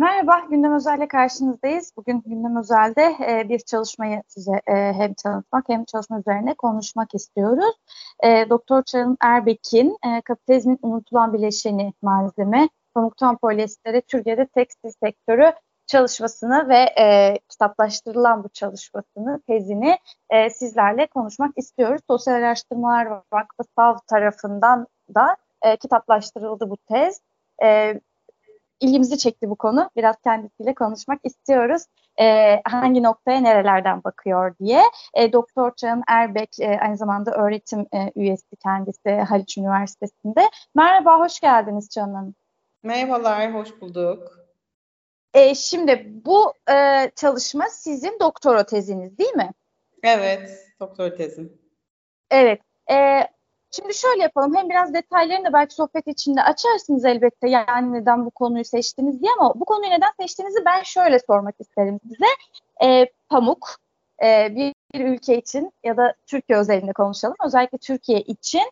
Merhaba, Gündem Özel'le karşınızdayız. Bugün Gündem Özel'de bir çalışmayı size hem tanıtmak hem çalışma üzerine konuşmak istiyoruz. Doktor Çağın Erbek'in Kapitalizmin Unutulan Bileşeni Malzeme, Pamuktan Polyestere Türkiye'de Tekstil Sektörü çalışmasını ve kitaplaştırılan bu çalışmasını, tezini sizlerle konuşmak istiyoruz. Sosyal Araştırmalar Vakfı SAV tarafından da kitaplaştırıldı bu tez. İlgimizi çekti bu konu. Biraz kendisiyle konuşmak istiyoruz. Hangi noktaya, nerelerden bakıyor diye. Doktor Çağın Erbek aynı zamanda öğretim üyesi kendisi Haliç Üniversitesi'nde. Merhaba, hoş geldiniz Çağın Hanım. Merhabalar, hoş bulduk. Şimdi bu çalışma sizin doktora teziniz değil mi? Evet, doktora tezim. Evet. Şimdi şöyle yapalım, hem biraz detaylarını da belki sohbet içinde açarsınız elbette, yani neden bu konuyu seçtiniz diye, ama bu konuyu neden seçtiğinizi ben şöyle sormak isterim size. Pamuk bir ülke için ya da Türkiye özelinde konuşalım, özellikle Türkiye için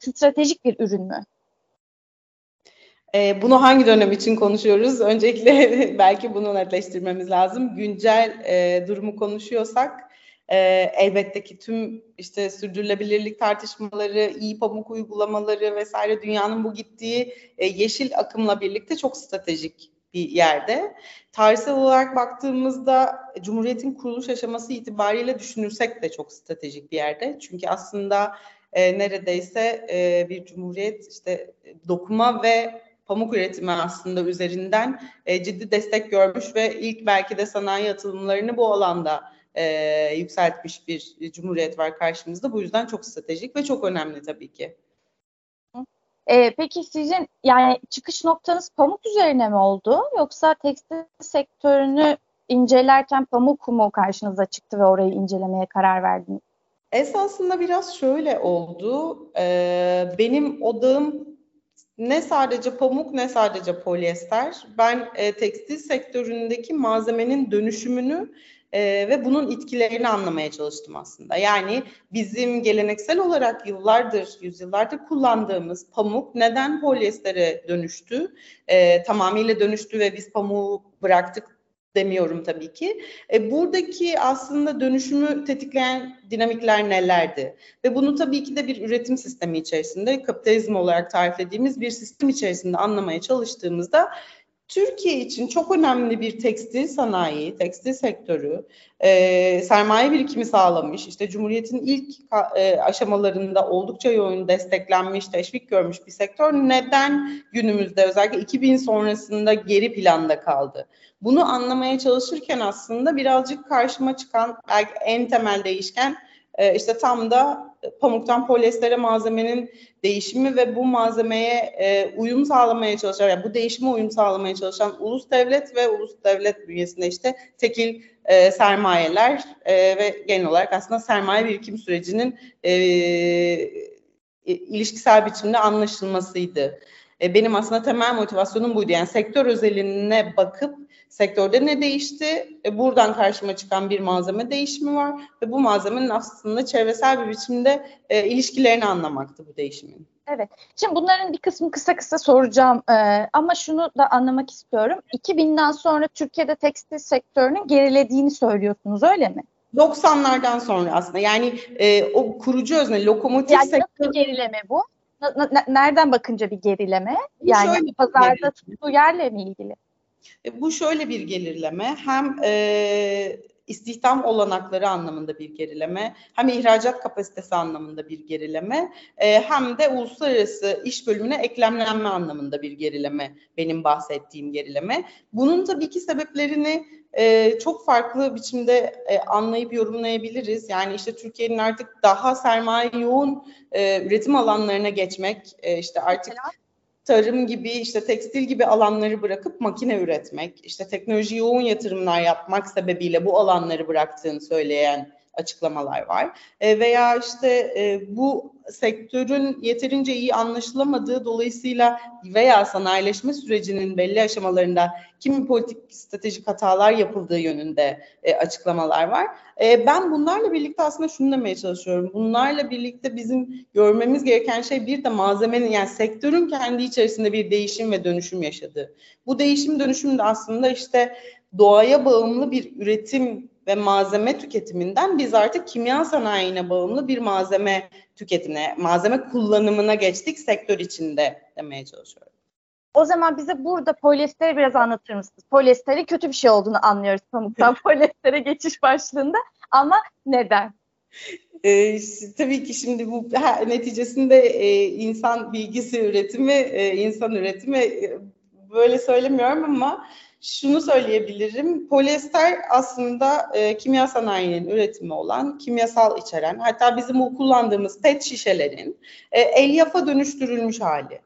stratejik bir ürün mü? Bunu hangi dönem için konuşuyoruz? Öncelikle belki bunu netleştirmemiz lazım. Güncel durumu konuşuyorsak, elbette ki tüm işte sürdürülebilirlik tartışmaları, iyi pamuk uygulamaları vesaire dünyanın bu gittiği yeşil akımla birlikte çok stratejik bir yerde. Tarihsel olarak baktığımızda Cumhuriyet'in kuruluş aşaması itibariyle düşünürsek de çok stratejik bir yerde. Çünkü aslında neredeyse bir cumhuriyet işte dokuma ve pamuk üretimi aslında üzerinden ciddi destek görmüş ve ilk belki de sanayi atılımlarını bu alanda yükseltmiş bir cumhuriyet var karşımızda. Bu yüzden çok stratejik ve çok önemli tabii ki. Peki sizin yani çıkış noktanız pamuk üzerine mi oldu? Yoksa tekstil sektörünü incelerken pamuk mu karşınıza çıktı ve orayı incelemeye karar verdiniz? Esasında biraz şöyle oldu. Benim odağım ne sadece pamuk ne sadece polyester. Ben tekstil sektöründeki malzemenin dönüşümünü ve bunun etkilerini anlamaya çalıştım aslında. Yani bizim geleneksel olarak yıllardır, yüzyıllardır kullandığımız pamuk neden polyestere dönüştü? Tamamıyla dönüştü ve biz pamuğu bıraktık demiyorum tabii ki. Buradaki aslında dönüşümü tetikleyen dinamikler nelerdi? Ve bunu tabii ki de bir üretim sistemi içerisinde, kapitalizm olarak tariflediğimiz bir sistem içerisinde anlamaya çalıştığımızda Türkiye için çok önemli bir tekstil sanayi, tekstil sektörü, sermaye birikimi sağlamış, işte Cumhuriyet'in ilk aşamalarında oldukça yoğun desteklenmiş, teşvik görmüş bir sektör neden günümüzde özellikle 2000 sonrasında geri planda kaldı? Bunu anlamaya çalışırken aslında birazcık karşıma çıkan belki en temel değişken işte tam da pamuktan polyestere malzemenin değişimi ve bu malzemeye uyum sağlamaya çalışan, yani bu değişime uyum sağlamaya çalışan ulus devlet ve ulus devlet bünyesinde işte tekil sermayeler ve genel olarak aslında sermaye birikim sürecinin ilişkisel biçimde anlaşılmasıydı. Benim aslında temel motivasyonum buydu. Yani sektör özeline bakıp sektörde ne değişti? Buradan karşıma çıkan bir malzeme değişimi var ve bu malzemenin aslında çevresel bir biçimde ilişkilerini anlamaktı bu değişimin. Evet. Şimdi bunların bir kısmı kısa soracağım ama şunu da anlamak istiyorum. 2000'den sonra Türkiye'de tekstil sektörünün gerilediğini söylüyorsunuz, öyle mi? 90'lardan sonra aslında. Yani o kurucu özne, lokomotif yani sektör... Nasıl gerileme bu? Nereden bakınca bir gerileme? Yani şöyle, pazarda tuttuğu yerle mi ilgili? Bu şöyle bir gerileme, hem istihdam olanakları anlamında bir gerileme, hem ihracat kapasitesi anlamında bir gerileme, hem de uluslararası iş bölümüne eklemlenme anlamında bir gerileme, benim bahsettiğim gerileme. Bunun tabii ki sebeplerini çok farklı biçimde anlayıp yorumlayabiliriz. Yani işte Türkiye'nin artık daha sermaye yoğun üretim alanlarına geçmek, işte artık tarım gibi, işte tekstil gibi alanları bırakıp makine üretmek, işte teknoloji yoğun yatırımlar yapmak sebebiyle bu alanları bıraktığını söyleyen açıklamalar var. Veya işte bu sektörün yeterince iyi anlaşılamadığı dolayısıyla veya sanayileşme sürecinin belli aşamalarında kimi politik stratejik hatalar yapıldığı yönünde açıklamalar var. Ben bunlarla birlikte aslında şunu demeye çalışıyorum. Bunlarla birlikte bizim görmemiz gereken şey bir de malzemenin, yani sektörün kendi içerisinde bir değişim ve dönüşüm yaşadığı. Bu değişim dönüşüm de aslında işte doğaya bağımlı bir üretim ve malzeme tüketiminden biz artık kimya sanayine bağımlı bir malzeme tüketimine, malzeme kullanımına geçtik sektör içinde demeye çalışıyorum. O zaman bize burada polyesteri biraz anlatır mısınız? Polyesterin kötü bir şey olduğunu anlıyoruz pamuktan polyestere geçiş başlığında, ama neden? Tabii ki şimdi bu neticesinde insan bilgisi üretimi, insan üretimi böyle söylemiyorum ama şunu söyleyebilirim. Polyester aslında kimya sanayinin üretimi olan, kimyasal içeren, hatta bizim bu kullandığımız PET şişelerin elyafa dönüştürülmüş hali.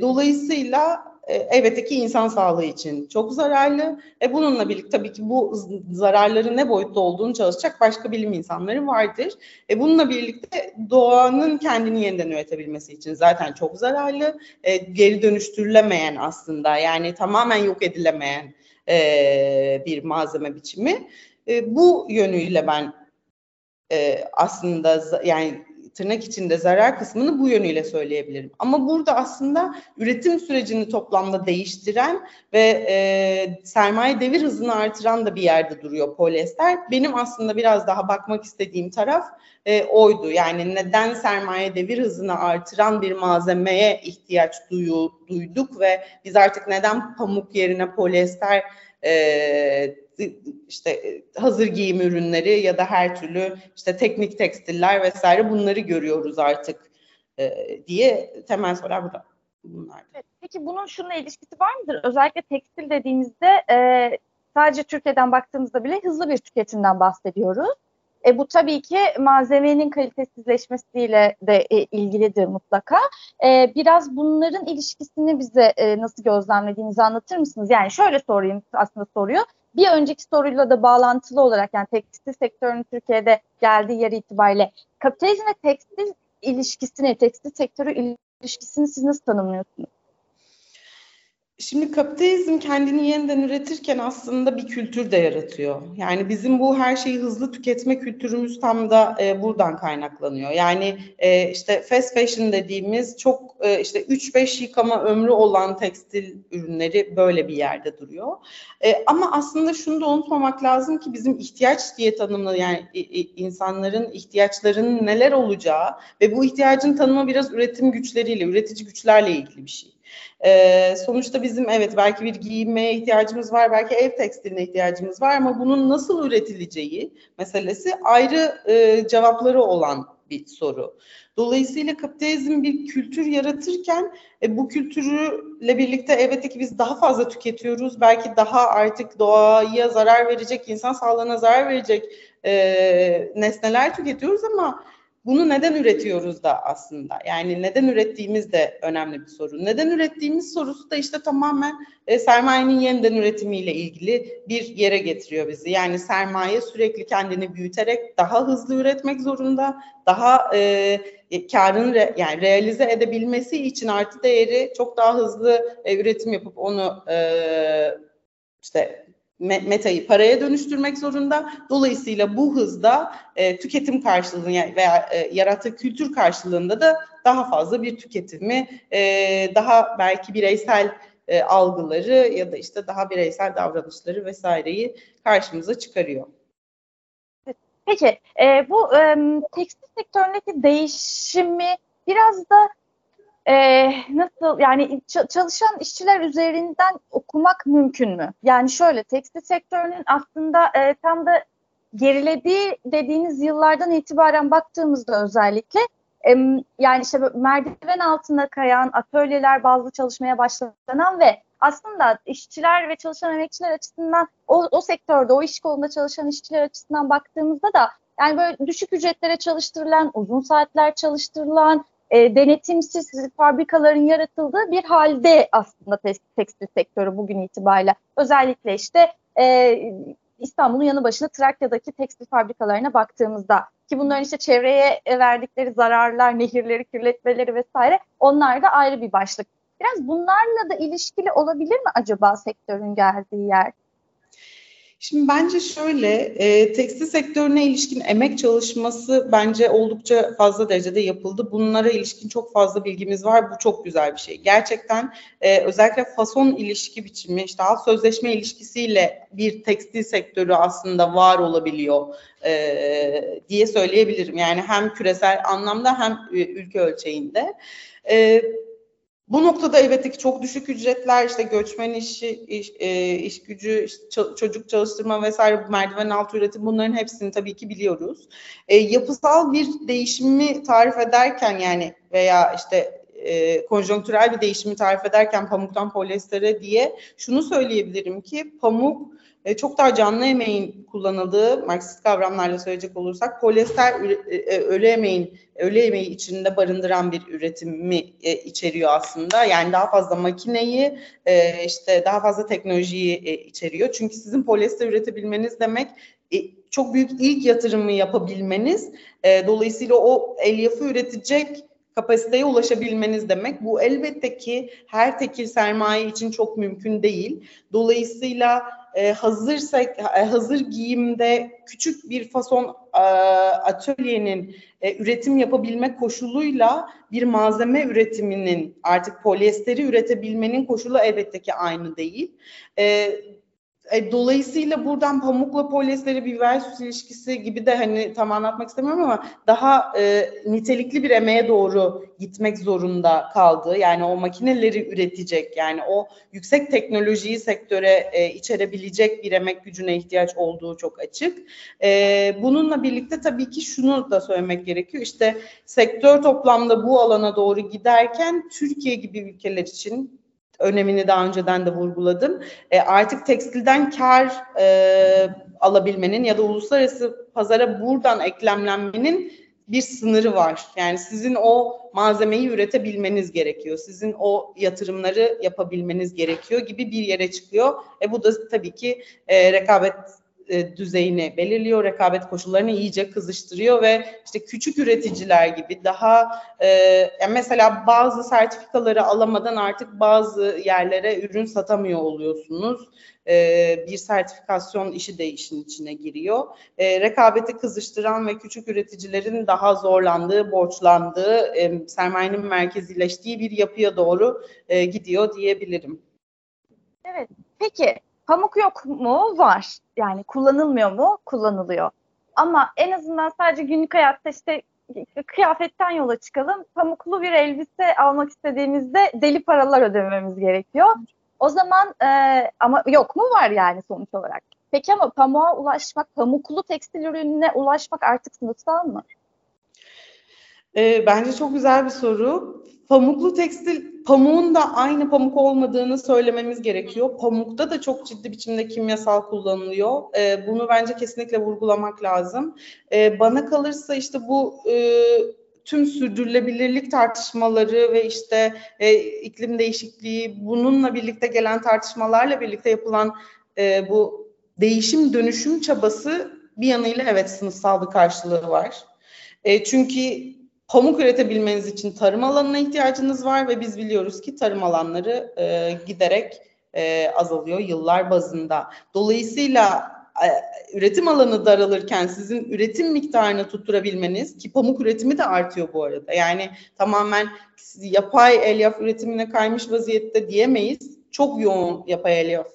Dolayısıyla elbette ki insan sağlığı için çok zararlı. Bununla birlikte tabii ki bu zararların ne boyutta olduğunu çalışacak başka bilim insanları vardır. Bununla birlikte doğanın kendini yeniden üretebilmesi için zaten çok zararlı. Geri dönüştürülemeyen aslında, yani tamamen yok edilemeyen bir malzeme biçimi. Bu yönüyle ben aslında yani tırnak içinde zarar kısmını bu yönüyle söyleyebilirim. Ama burada aslında üretim sürecini toplamda değiştiren ve sermaye devir hızını artıran da bir yerde duruyor polyester. Benim aslında biraz daha bakmak istediğim taraf oydu. Yani neden sermaye devir hızını artıran bir malzemeye ihtiyaç duyduk ve biz artık neden pamuk yerine polyester işte hazır giyim ürünleri ya da her türlü işte teknik tekstiller vesaire bunları görüyoruz artık diye temel sorular burada. Evet, peki bunun şununla ilişkisi var mıdır? Özellikle tekstil dediğimizde sadece Türkiye'den baktığımızda bile hızlı bir tüketimden bahsediyoruz. Bu tabii ki malzemenin kalitesizleşmesiyle de ilgilidir mutlaka. Biraz bunların ilişkisini bize nasıl gözlemlediğinizi anlatır mısınız? Yani şöyle sorayım aslında soruyu. Bir önceki soruyla da bağlantılı olarak, yani tekstil sektörünün Türkiye'de geldiği yer itibariyle kapitalizm ve tekstil ilişkisini, tekstil sektörü ilişkisini siz nasıl tanımlıyorsunuz? Şimdi kapitalizm kendini yeniden üretirken aslında bir kültür de yaratıyor. Yani bizim bu her şeyi hızlı tüketme kültürümüz tam da buradan kaynaklanıyor. Yani işte fast fashion dediğimiz çok işte 3-5 yıkama ömrü olan tekstil ürünleri böyle bir yerde duruyor. Ama aslında şunu da unutmamak lazım ki bizim ihtiyaç diye tanımlı, yani insanların ihtiyaçlarının neler olacağı ve bu ihtiyacın tanımı biraz üretim güçleriyle, üretici güçlerle ilgili bir şey. Sonuçta bizim evet belki bir giyinmeye ihtiyacımız var, belki ev tekstiline ihtiyacımız var ama bunun nasıl üretileceği meselesi ayrı cevapları olan bir soru. Dolayısıyla kapitalizm bir kültür yaratırken bu kültürle birlikte elbette ki biz daha fazla tüketiyoruz. Belki daha artık doğaya zarar verecek, insan sağlığına zarar verecek nesneler tüketiyoruz ama bunu neden üretiyoruz da aslında? Yani neden ürettiğimiz de önemli bir soru. Neden ürettiğimiz sorusu da işte tamamen sermayenin yeniden üretimiyle ilgili bir yere getiriyor bizi. Yani sermaye sürekli kendini büyüterek daha hızlı üretmek zorunda, daha karın yani realize edebilmesi için artı değeri çok daha hızlı üretim yapıp onu işte metayı paraya dönüştürmek zorunda. Dolayısıyla bu hızda tüketim karşılığında veya yarattığı kültür karşılığında da daha fazla bir tüketimi, daha belki bireysel algıları ya da işte daha bireysel davranışları vesaireyi karşımıza çıkarıyor. Peki bu tekstil sektöründeki değişimi biraz da nasıl, yani çalışan işçiler üzerinden okumak mümkün mü? Yani şöyle, tekstil sektörünün aslında tam da gerilediği dediğiniz yıllardan itibaren baktığımızda özellikle yani işte merdiven altına kayan atölyeler, bazı çalışmaya başlanan ve aslında işçiler ve çalışan emekçiler açısından o sektörde, o iş kolunda çalışan işçiler açısından baktığımızda da yani böyle düşük ücretlere çalıştırılan, uzun saatler çalıştırılan, denetimsiz fabrikaların yaratıldığı bir halde aslında tekstil sektörü bugün itibariyle. Özellikle işte İstanbul'un yanı başına Trakya'daki tekstil fabrikalarına baktığımızda ki bunların işte çevreye verdikleri zararlar, nehirleri, kirletmeleri vesaire onlar da ayrı bir başlık. Biraz bunlarla da ilişkili olabilir mi acaba sektörün geldiği yer? Şimdi bence şöyle, tekstil sektörüne ilişkin emek çalışması bence oldukça fazla derecede yapıldı. Bunlara ilişkin çok fazla bilgimiz var. Bu çok güzel bir şey. Gerçekten özellikle fason ilişki biçimi, işte alt sözleşme ilişkisiyle bir tekstil sektörü aslında var olabiliyor diye söyleyebilirim. Yani hem küresel anlamda hem ülke ölçeğinde. Bu noktada elbette ki çok düşük ücretler, işte göçmen işi, iş gücü, çocuk çalıştırma vesaire, merdiven altı üretim, bunların hepsini tabii ki biliyoruz. Yapısal bir değişimi tarif ederken yani veya işte konjonktürel bir değişimi tarif ederken pamuktan polyestere diye şunu söyleyebilirim ki pamuk çok daha canlı emeğin kullanıldığı, Marksist kavramlarla söyleyecek olursak, polyester ölü emeği içinde barındıran bir üretimi içeriyor aslında. Yani daha fazla makineyi, işte daha fazla teknolojiyi içeriyor. Çünkü sizin polyester üretebilmeniz demek çok büyük ilk yatırımı yapabilmeniz, dolayısıyla o elyafı üretecek kapasiteye ulaşabilmeniz demek. Bu elbette ki her tekil sermaye için çok mümkün değil. Dolayısıyla hazır giyimde küçük bir fason atölyenin üretim yapabilme koşuluyla bir malzeme üretiminin, artık polyesteri üretebilmenin koşulu elbette ki aynı değil. Dolayısıyla buradan pamukla polyesteri bir versus ilişkisi gibi de hani tam anlatmak istemiyorum ama daha nitelikli bir emeğe doğru gitmek zorunda kaldı. Yani o makineleri üretecek, yani o yüksek teknolojiyi sektöre içerebilecek bir emek gücüne ihtiyaç olduğu çok açık. Bununla birlikte tabii ki şunu da söylemek gerekiyor. İşte sektör toplamda bu alana doğru giderken Türkiye gibi ülkeler için önemini daha önceden de vurguladım. Artık tekstilden kar alabilmenin ya da uluslararası pazara buradan eklemlenmenin bir sınırı var. Yani sizin o malzemeyi üretebilmeniz gerekiyor. Sizin o yatırımları yapabilmeniz gerekiyor gibi bir yere çıkıyor. Bu da tabii ki rekabet düzeyini belirliyor, rekabet koşullarını iyice kızıştırıyor ve işte küçük üreticiler gibi daha mesela bazı sertifikaları alamadan artık bazı yerlere ürün satamıyor oluyorsunuz. Bir sertifikasyon işi de işin içine giriyor. Rekabeti kızıştıran ve küçük üreticilerin daha zorlandığı, borçlandığı, sermayenin merkezileştiği bir yapıya doğru gidiyor diyebilirim. Evet, peki. Pamuk yok mu? Var. Yani kullanılmıyor mu? Kullanılıyor. Ama en azından sadece günlük hayatta işte kıyafetten yola çıkalım. Pamuklu bir elbise almak istediğimizde deli paralar ödememiz gerekiyor. O zaman ama yok mu? Var yani sonuç olarak. Peki ama pamuğa ulaşmak, pamuklu tekstil ürününe ulaşmak artık sınıfsal mı? Bence çok güzel bir soru. Pamuklu tekstil, pamuğun da aynı pamuk olmadığını söylememiz gerekiyor. Pamukta da çok ciddi biçimde kimyasal kullanılıyor. Bunu bence kesinlikle vurgulamak lazım. Bana kalırsa işte bu tüm sürdürülebilirlik tartışmaları ve işte iklim değişikliği, bununla birlikte gelen tartışmalarla birlikte yapılan bu değişim dönüşüm çabası bir yanıyla evet sınıfsal bir karşılığı var. Çünkü pamuk üretebilmeniz için tarım alanına ihtiyacınız var ve biz biliyoruz ki tarım alanları giderek azalıyor yıllar bazında. Dolayısıyla üretim alanı daralırken sizin üretim miktarını tutturabilmeniz, ki pamuk üretimi de artıyor bu arada. Yani tamamen yapay elyaf üretimine kaymış vaziyette diyemeyiz. Çok yoğun yapay elyaf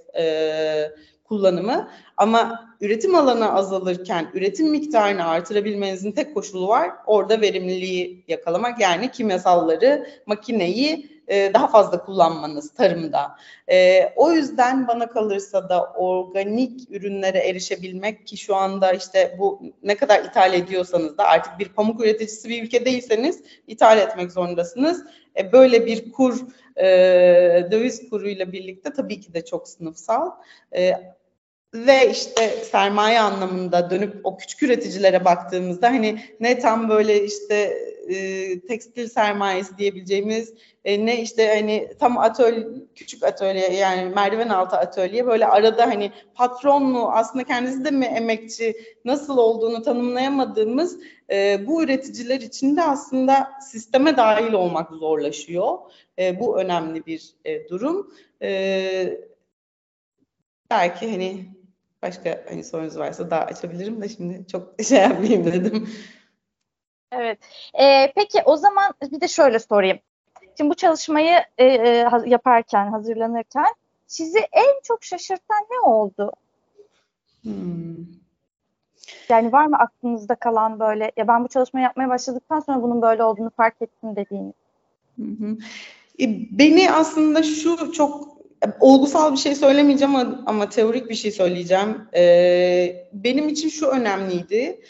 kullanımı, ama üretim alanı azalırken üretim miktarını artırabilmenizin tek koşulu var. Orada verimliliği yakalamak, yani kimyasalları, makineyi daha fazla kullanmanız tarımda. O yüzden bana kalırsa da organik ürünlere erişebilmek, ki şu anda işte bu ne kadar ithal ediyorsanız da artık bir pamuk üreticisi bir ülke değilseniz ithal etmek zorundasınız. Böyle bir kur, döviz kuruyla birlikte tabii ki de çok sınıfsal. Ve işte sermaye anlamında dönüp o küçük üreticilere baktığımızda hani ne tam böyle işte tekstil sermayesi diyebileceğimiz ne işte hani tam atölye, küçük atölye yani merdiven altı atölye böyle arada hani patron mu aslında kendisi de mi emekçi nasıl olduğunu tanımlayamadığımız bu üreticiler için de aslında sisteme dahil olmak zorlaşıyor. Bu önemli bir durum. Belki hani başka hani sorunuz varsa daha açabilirim de şimdi çok şey yapmayayım dedim. Evet. Peki o zaman bir de şöyle sorayım. Şimdi bu çalışmayı yaparken, hazırlanırken sizi en çok şaşırtan ne oldu? Yani var mı aklınızda kalan böyle ya ben bu çalışmayı yapmaya başladıktan sonra bunun böyle olduğunu fark ettim dediğiniz? Beni aslında şu çok olgusal bir şey söylemeyeceğim ama teorik bir şey söyleyeceğim. Benim için şu önemliydi.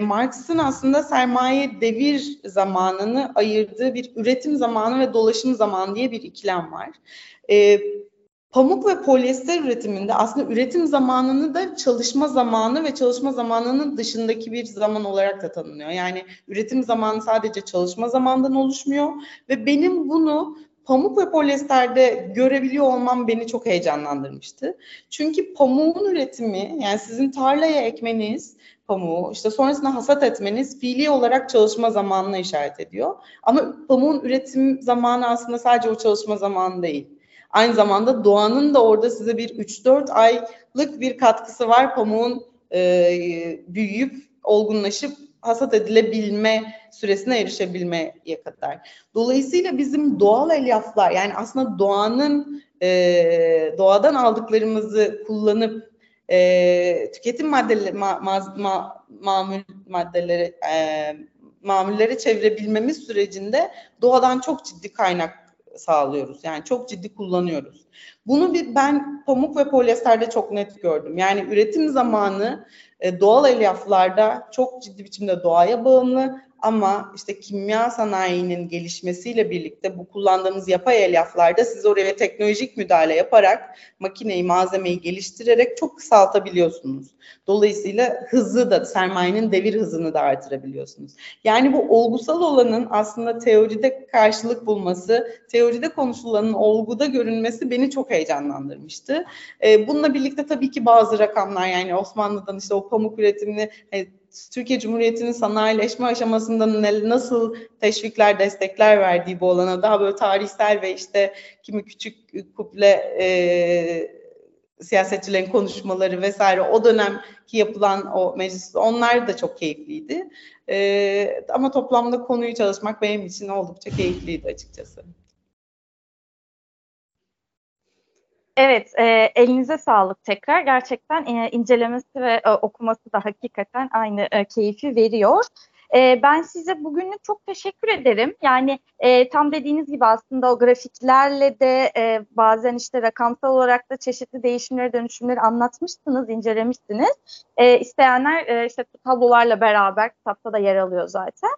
Marx'ın aslında sermaye devir zamanını ayırdığı bir üretim zamanı ve dolaşım zamanı diye bir ikilem var. Pamuk ve polyester üretiminde aslında üretim zamanını da çalışma zamanı ve çalışma zamanının dışındaki bir zaman olarak da tanınıyor. Yani üretim zamanı sadece çalışma zamanından oluşmuyor ve benim bunu pamuk ve polyesterde görebiliyor olmam beni çok heyecanlandırmıştı. Çünkü pamuğun üretimi, yani sizin tarlaya ekmeniz pamuğu, işte sonrasında hasat etmeniz fiili olarak çalışma zamanına işaret ediyor. Ama pamuğun üretim zamanı aslında sadece o çalışma zamanı değil. Aynı zamanda doğanın da orada size bir 3-4 aylık bir katkısı var pamuğun büyüyüp, olgunlaşıp, hasat edilebilme süresine erişebilmeye kadar. Dolayısıyla bizim doğal elyaflar yani aslında doğanın doğadan aldıklarımızı kullanıp tüketim maddeleri, mamullere çevirebilmemiz sürecinde doğadan çok ciddi kaynak sağlıyoruz. Yani çok ciddi kullanıyoruz. Bunu ben pamuk ve polyesterde çok net gördüm. Yani üretim zamanı doğal elyaflarda çok ciddi biçimde doğaya bağımlı ama işte kimya sanayinin gelişmesiyle birlikte bu kullandığımız yapay elyaflarda siz oraya teknolojik müdahale yaparak makineyi, malzemeyi geliştirerek çok kısaltabiliyorsunuz. Dolayısıyla hızı da, sermayenin devir hızını da artırabiliyorsunuz. Yani bu olgusal olanın aslında teoride karşılık bulması, teoride konuşulanın olguda görünmesi beni çok heyecanlandırmıştı. Bununla birlikte tabii ki bazı rakamlar yani Osmanlı'dan işte o pamuk üretimini Türkiye Cumhuriyeti'nin sanayileşme aşamasında nasıl teşvikler, destekler verdiği bu olana daha böyle tarihsel ve işte kimi küçük kuple siyasetçilerin konuşmaları vesaire o dönemki yapılan o meclis onlar da çok keyifliydi. Ama toplamda konuyu çalışmak benim için oldukça keyifliydi açıkçası. Evet, elinize sağlık tekrar. Gerçekten incelemesi ve okuması da hakikaten aynı keyfi veriyor. Ben size bugünlük çok teşekkür ederim. Yani tam dediğiniz gibi aslında o grafiklerle de bazen işte rakamsal olarak da çeşitli değişimleri, dönüşümleri anlatmışsınız, incelemişsiniz. İsteyenler işte tablolarla beraber kitapta da yer alıyor zaten.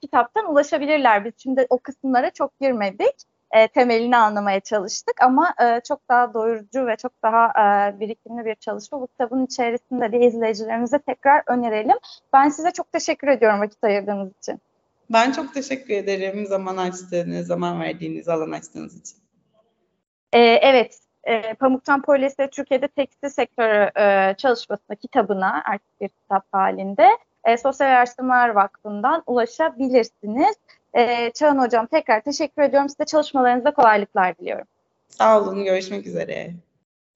Kitaptan ulaşabilirler. Biz şimdi o kısımlara çok girmedik. Temelini anlamaya çalıştık ama çok daha doyurucu ve çok daha birikimli bir çalışma bu kitabın içerisinde de izleyicilerimize tekrar önerelim. Ben size çok teşekkür ediyorum vakit ayırdığınız için. Ben çok teşekkür ederim zaman açtığınız, zaman verdiğiniz, alan açtığınız için. Evet, Pamuktan Polyestere Türkiye'de tekstil sektörü çalışmasına kitabına artık bir kitap halinde Sosyal Araştırmalar Vakfı'ndan ulaşabilirsiniz. Çağın Hocam tekrar teşekkür ediyorum. Size çalışmalarınızda kolaylıklar diliyorum. Sağ olun. Görüşmek üzere.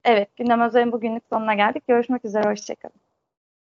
Evet. Gündem Özel'in bugünlük sonuna geldik. Görüşmek üzere. Hoşçakalın.